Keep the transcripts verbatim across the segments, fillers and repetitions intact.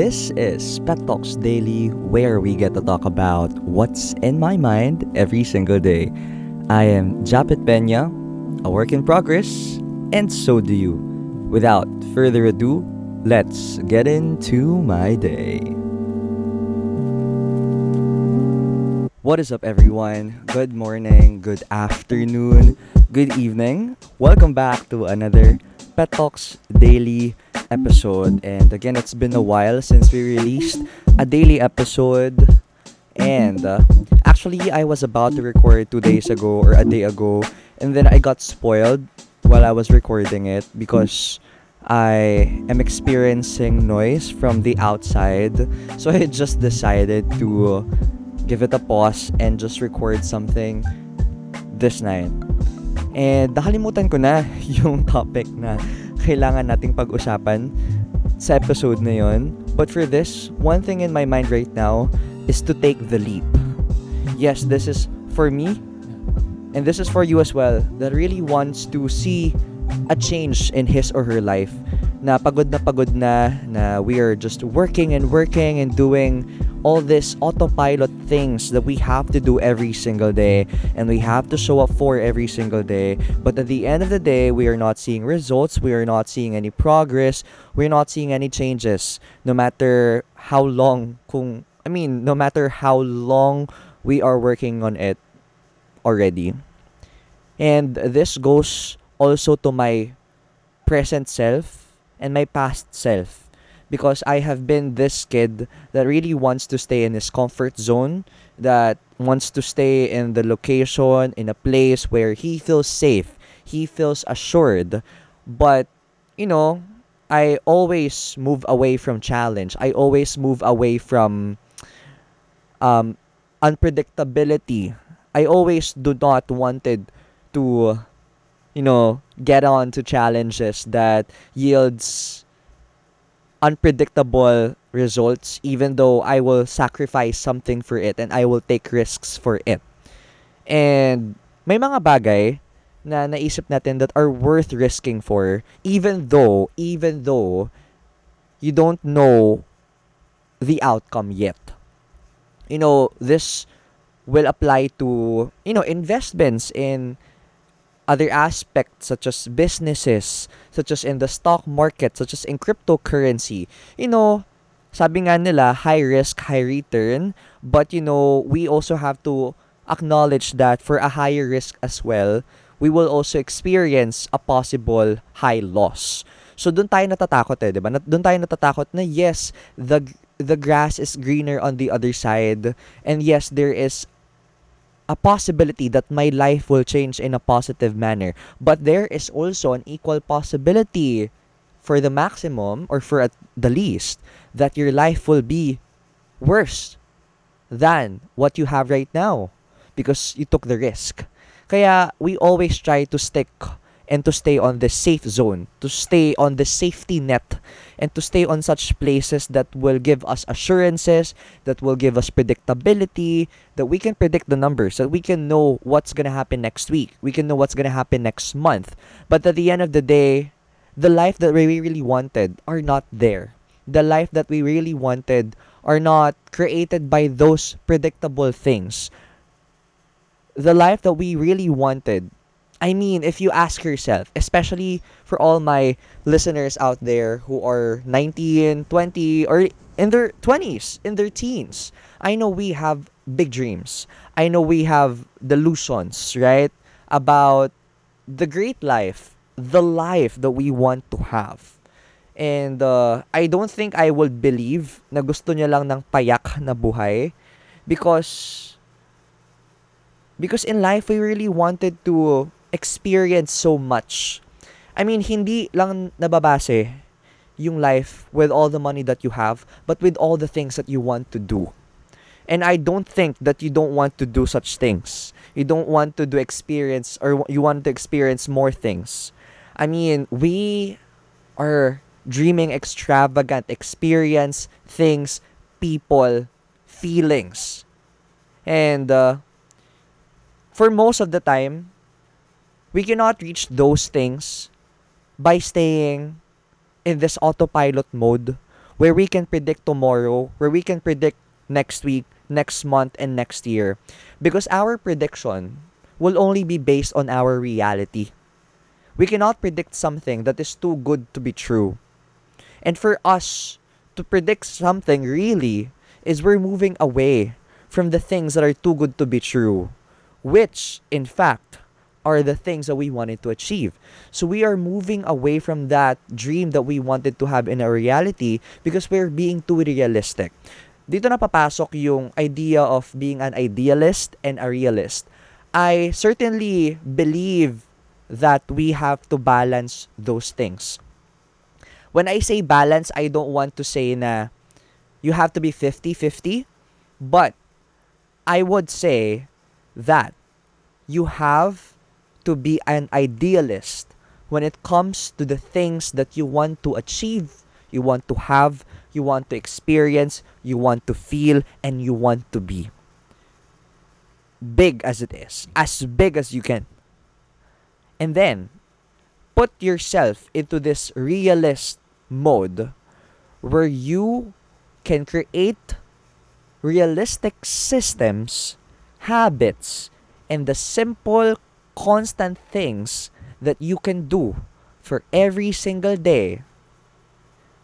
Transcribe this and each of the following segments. This is Pet Talks Daily, where we get to talk about what's in my mind every single day. I am Japit Pena, a work in progress, and so do you. Without further ado, let's get into my day. What is up, everyone? Good morning, good afternoon, good evening. Welcome back to another Pet Talks Daily episode. And again, it's been a while since we released a daily episode. And uh, actually, I was about to record two days ago or a day ago. And then I got spoiled while I was recording it because I am experiencing noise from the outside. So I just decided to uh, give it a pause and just record something this night. And nakalimutan ko na yung topic na kailangan nating pag-usapan sa episode na yon. But for this, one thing in my mind right now is to take the leap. Yes, this is for me, and this is for you as well, that really wants to see a change in his or her life. Na pagod na pagod na, na we are just working and working and doing all these autopilot things that we have to do every single day and we have to show up for every single day. But at the end of the day, we are not seeing results, we are not seeing any progress, we're not seeing any changes. No matter how long, kung, I mean, no matter how long we are working on it already. And this goes also to my present self and my past self. Because I have been this kid that really wants to stay in his comfort zone, that wants to stay in the location, in a place where he feels safe, he feels assured. But, you know, I always move away from challenge. I always move away from um, unpredictability. I always do not wanted to, you know, get on to challenges that yields unpredictable results, even though I will sacrifice something for it and I will take risks for it. And may mga bagay na naisip natin that are worth risking for, even though, even though you don't know the outcome yet. You know, this will apply to, you know, investments in other aspects such as businesses, such as in the stock market, such as in cryptocurrency. You know, sabi nga nila, high risk, high return. But, you know, we also have to acknowledge that for a higher risk as well, we will also experience a possible high loss. So, dun tayo natatakot eh, diba? Dun tayo natatakot na, yes, the, the grass is greener on the other side. And yes, there is a possibility that my life will change in a positive manner. But there is also an equal possibility for the maximum or for at the least that your life will be worse than what you have right now because you took the risk. Kaya we always try to stick and to stay on the safe zone, to stay on the safety net, and to stay on such places that will give us assurances, that will give us predictability, that we can predict the numbers, that we can know what's gonna happen next week, we can know what's gonna happen next month. But at the end of the day, the life that we really wanted are not there. The life that we really wanted are not created by those predictable things. The life that we really wanted, I mean, if you ask yourself, especially for all my listeners out there who are nineteen, twenty, or in their twenties, in their teens, I know we have big dreams. I know we have delusions, right? About the great life, the life that we want to have. And uh, I don't think I will believe na gusto niya lang ng payak na buhay because, because in life, we really wanted to experience so much. I mean, hindi lang nababase yung life with all the money that you have, but with all the things that you want to do. And I don't think that you don't want to do such things. You don't want to do experience, or you want to experience more things. I mean, we are dreaming extravagant experience, things, people, feelings. And uh, for most of the time, we cannot reach those things by staying in this autopilot mode where we can predict tomorrow, where we can predict next week, next month, and next year. Because our prediction will only be based on our reality. We cannot predict something that is too good to be true. And for us to predict something really is we're moving away from the things that are too good to be true, which, in fact, are the things that we wanted to achieve. So we are moving away from that dream that we wanted to have in our reality because we're being too realistic. Dito na papasok yung idea of being an idealist and a realist. I certainly believe that we have to balance those things. When I say balance, I don't want to say na you have to be fifty-fifty, but I would say that you have to be an idealist when it comes to the things that you want to achieve, you want to have, you want to experience, you want to feel, and you want to be. Big as it is. As big as you can. And then, put yourself into this realist mode where you can create realistic systems, habits, and the simple, constant things that you can do for every single day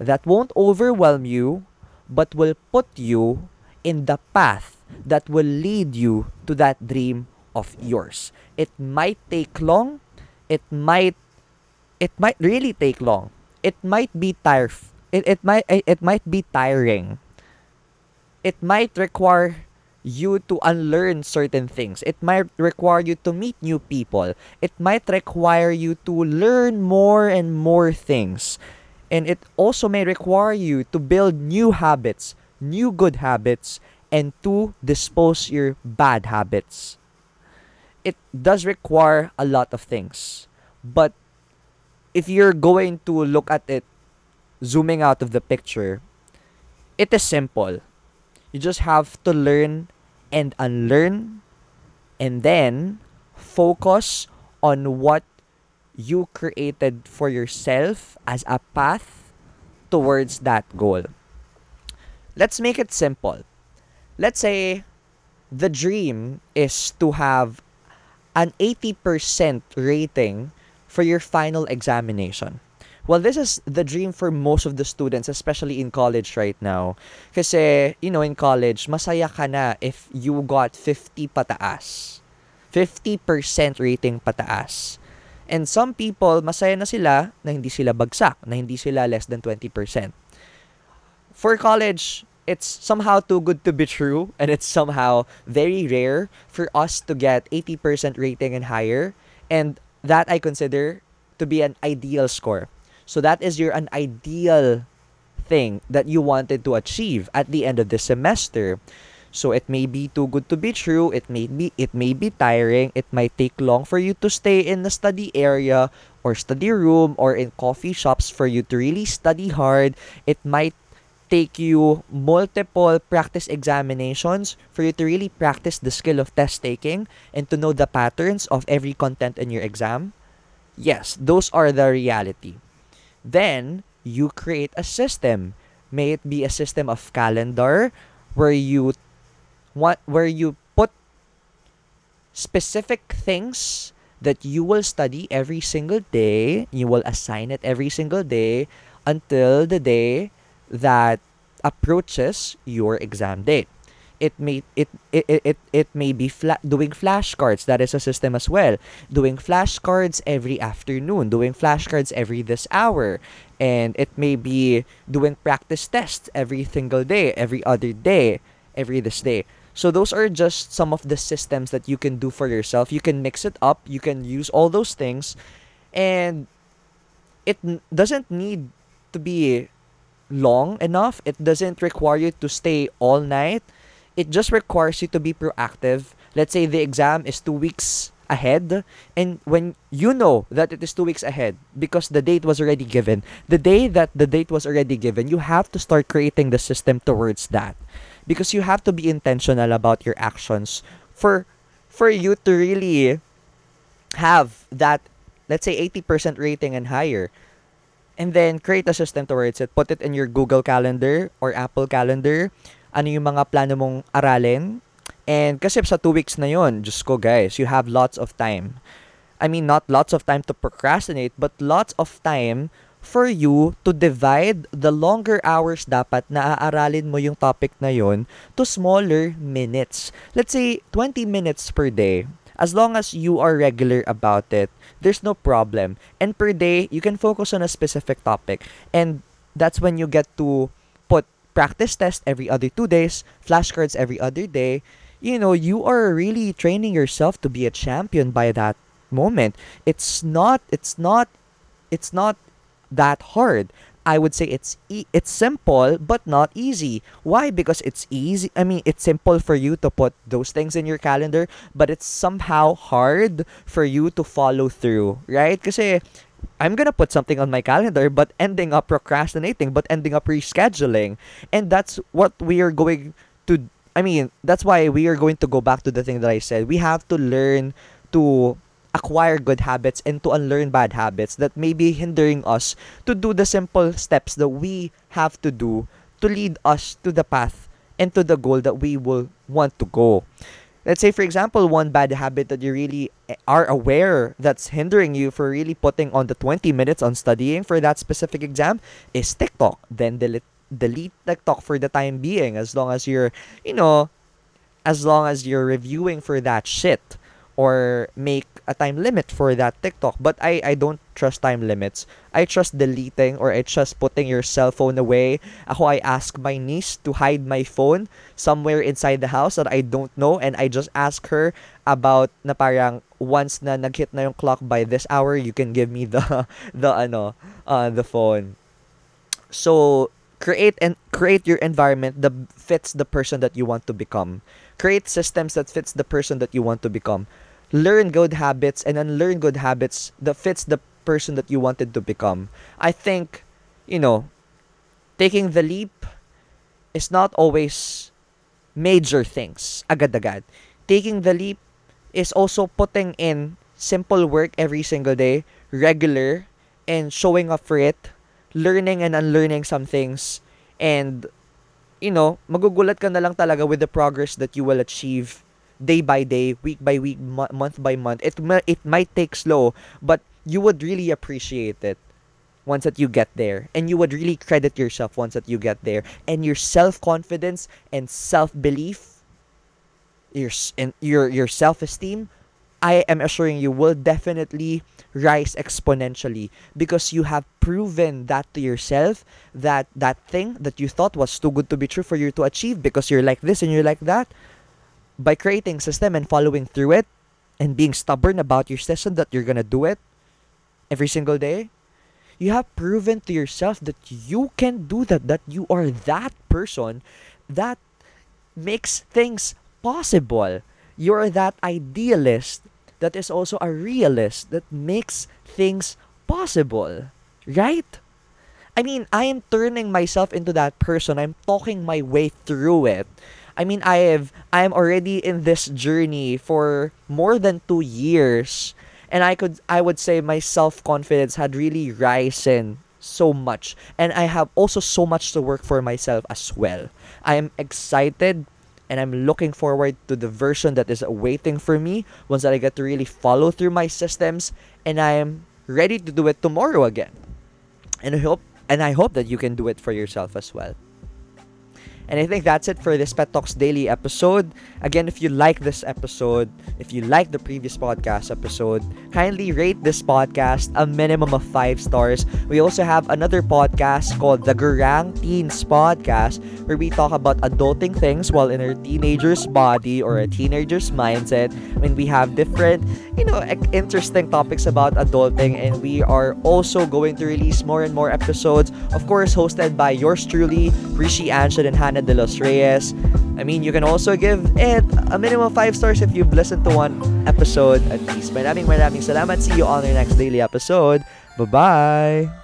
that won't overwhelm you, but will put you in the path that will lead you to that dream of yours. It might take long. It might, it might really take long. It might be tire. It it might it might be tiring. It might require you to unlearn certain things. It might require you to meet new people. It might require you to learn more and more things. And it also may require you to build new habits, new good habits, and to dispose your bad habits. It does require a lot of things. But if you're going to look at it, zooming out of the picture, it is simple. You just have to learn and unlearn, and then focus on what you created for yourself as a path towards that goal. Let's make it simple. Let's say the dream is to have an eighty percent rating for your final examination. Well, this is the dream for most of the students, especially in college right now. Kasi, you know, in college, masaya ka na if you got fifty pataas. fifty percent rating pataas. And some people, masaya na sila na hindi sila bagsak, na hindi sila less than twenty percent. For college, it's somehow too good to be true, and it's somehow very rare for us to get eighty percent rating and higher. And that I consider to be an ideal score. So that is your an ideal thing that you wanted to achieve at the end of the semester. So it may be too good to be true, it may be it may be tiring, it might take long for you to stay in the study area or study room or in coffee shops for you to really study hard. It might take you multiple practice examinations for you to really practice the skill of test taking and to know the patterns of every content in your exam. Yes, those are the reality. Then you create a system. May it be a system of calendar where you What, where you put specific things that you will study every single day, you will assign it every single day until the day that approaches your exam date. It may it it it it, it may be fla- doing flashcards. That is a system as well. Doing flashcards every afternoon, doing flashcards every this hour, and it may be doing practice tests every single day, every other day, every this day. So those are just some of the systems that you can do for yourself. You can mix it up. You can use all those things. And it n- doesn't need to be long enough. It doesn't require you to stay all night. It just requires you to be proactive. Let's say the exam is two weeks ahead. And when you know that it is two weeks ahead because the date was already given, the day that the date was already given, you have to start creating the system towards that. Because you have to be intentional about your actions for for you to really have that, let's say, eighty percent rating and higher. And then, create a system towards it. Put it in your Google Calendar or Apple Calendar. Ano yung mga plano mong aralin. And kasi sa two weeks na yun, just ko guys, you have lots of time. I mean, not lots of time to procrastinate, but lots of time for you to divide the longer hours dapat na aaralin mo yung topic na yun to smaller minutes. Let's say, twenty minutes per day. As long as you are regular about it, there's no problem. And per day, you can focus on a specific topic. And that's when you get to put practice test every other two days, flashcards every other day. You know, you are really training yourself to be a champion by that moment. It's not, it's not, it's not that hard. I would say it's e- it's simple but not easy. Why? Because it's easy. I mean, it's simple for you to put those things in your calendar, but it's somehow hard for you to follow through, right? Kasi I'm gonna put something on my calendar, but ending up procrastinating, but ending up rescheduling, and that's what we are going to. I mean, that's why we are going to go back to the thing that I said. We have to learn to acquire good habits and to unlearn bad habits that may be hindering us to do the simple steps that we have to do to lead us to the path and to the goal that we will want to go. Let's say, for example, one bad habit that you really are aware that's hindering you for really putting on the twenty minutes on studying for that specific exam is TikTok. Then delete, delete TikTok for the time being, as long as you're, you know, as long as you're reviewing for that shit. Or make a time limit for that TikTok. But I, I don't trust time limits. I trust deleting, or I trust putting your cell phone away. Ako, I ask my niece to hide my phone somewhere inside the house that I don't know. And I just ask her about na parang once na nag-hit na yung clock by this hour, you can give me the, the, ano, uh, the phone. So, create and create your environment that fits the person that you want to become. Create systems that fits the person that you want to become. Learn good habits and unlearn good habits that fits the person that you wanted to become. I think, you know, taking the leap is not always major things agad-agad. Taking the leap is also putting in simple work every single day, regular, and showing up for it. Learning and unlearning some things, and you know, magugulat ka na lang talaga with the progress that you will achieve day by day, week by week, mo- month by month. It it might take slow, but you would really appreciate it once that you get there, and you would really credit yourself once that you get there, and your self-confidence and self-belief, your and your your self-esteem, I am assuring you, will definitely rise exponentially because you have proven that to yourself, that that thing that you thought was too good to be true for you to achieve because you're like this and you're like that. By creating system and following through it and being stubborn about your system that you're gonna do it every single day, you have proven to yourself that you can do that, that you are that person that makes things possible. You're that idealist that is also a realist that makes things possible, right? I mean, I am turning myself into that person. I'm talking my way through it. I mean, I have, I am already in this journey for more than two years, and I could, I would say my self-confidence had really risen so much, and I have also so much to work for myself as well. I am excited. And I'm looking forward to the version that is waiting for me once that I get to really follow through my systems, and I am ready to do it tomorrow again. And I hope and I hope that you can do it for yourself as well. And I think that's it for this Pet Talks Daily episode. Again, if you like this episode, if you like the previous podcast episode, kindly rate this podcast a minimum of five stars. We also have another podcast called The Grand Teens Podcast, where we talk about adulting things while in a teenager's body or a teenager's mindset. I mean, we have different, you know, interesting topics about adulting, and we are also going to release more and more episodes, of course, hosted by yours truly, Rishi Anshan and Hannah De los Reyes. I mean, you can also give it a minimum five stars if you've listened to one episode at least. Maraming maraming salamat. See you on our next daily episode. Bye-bye!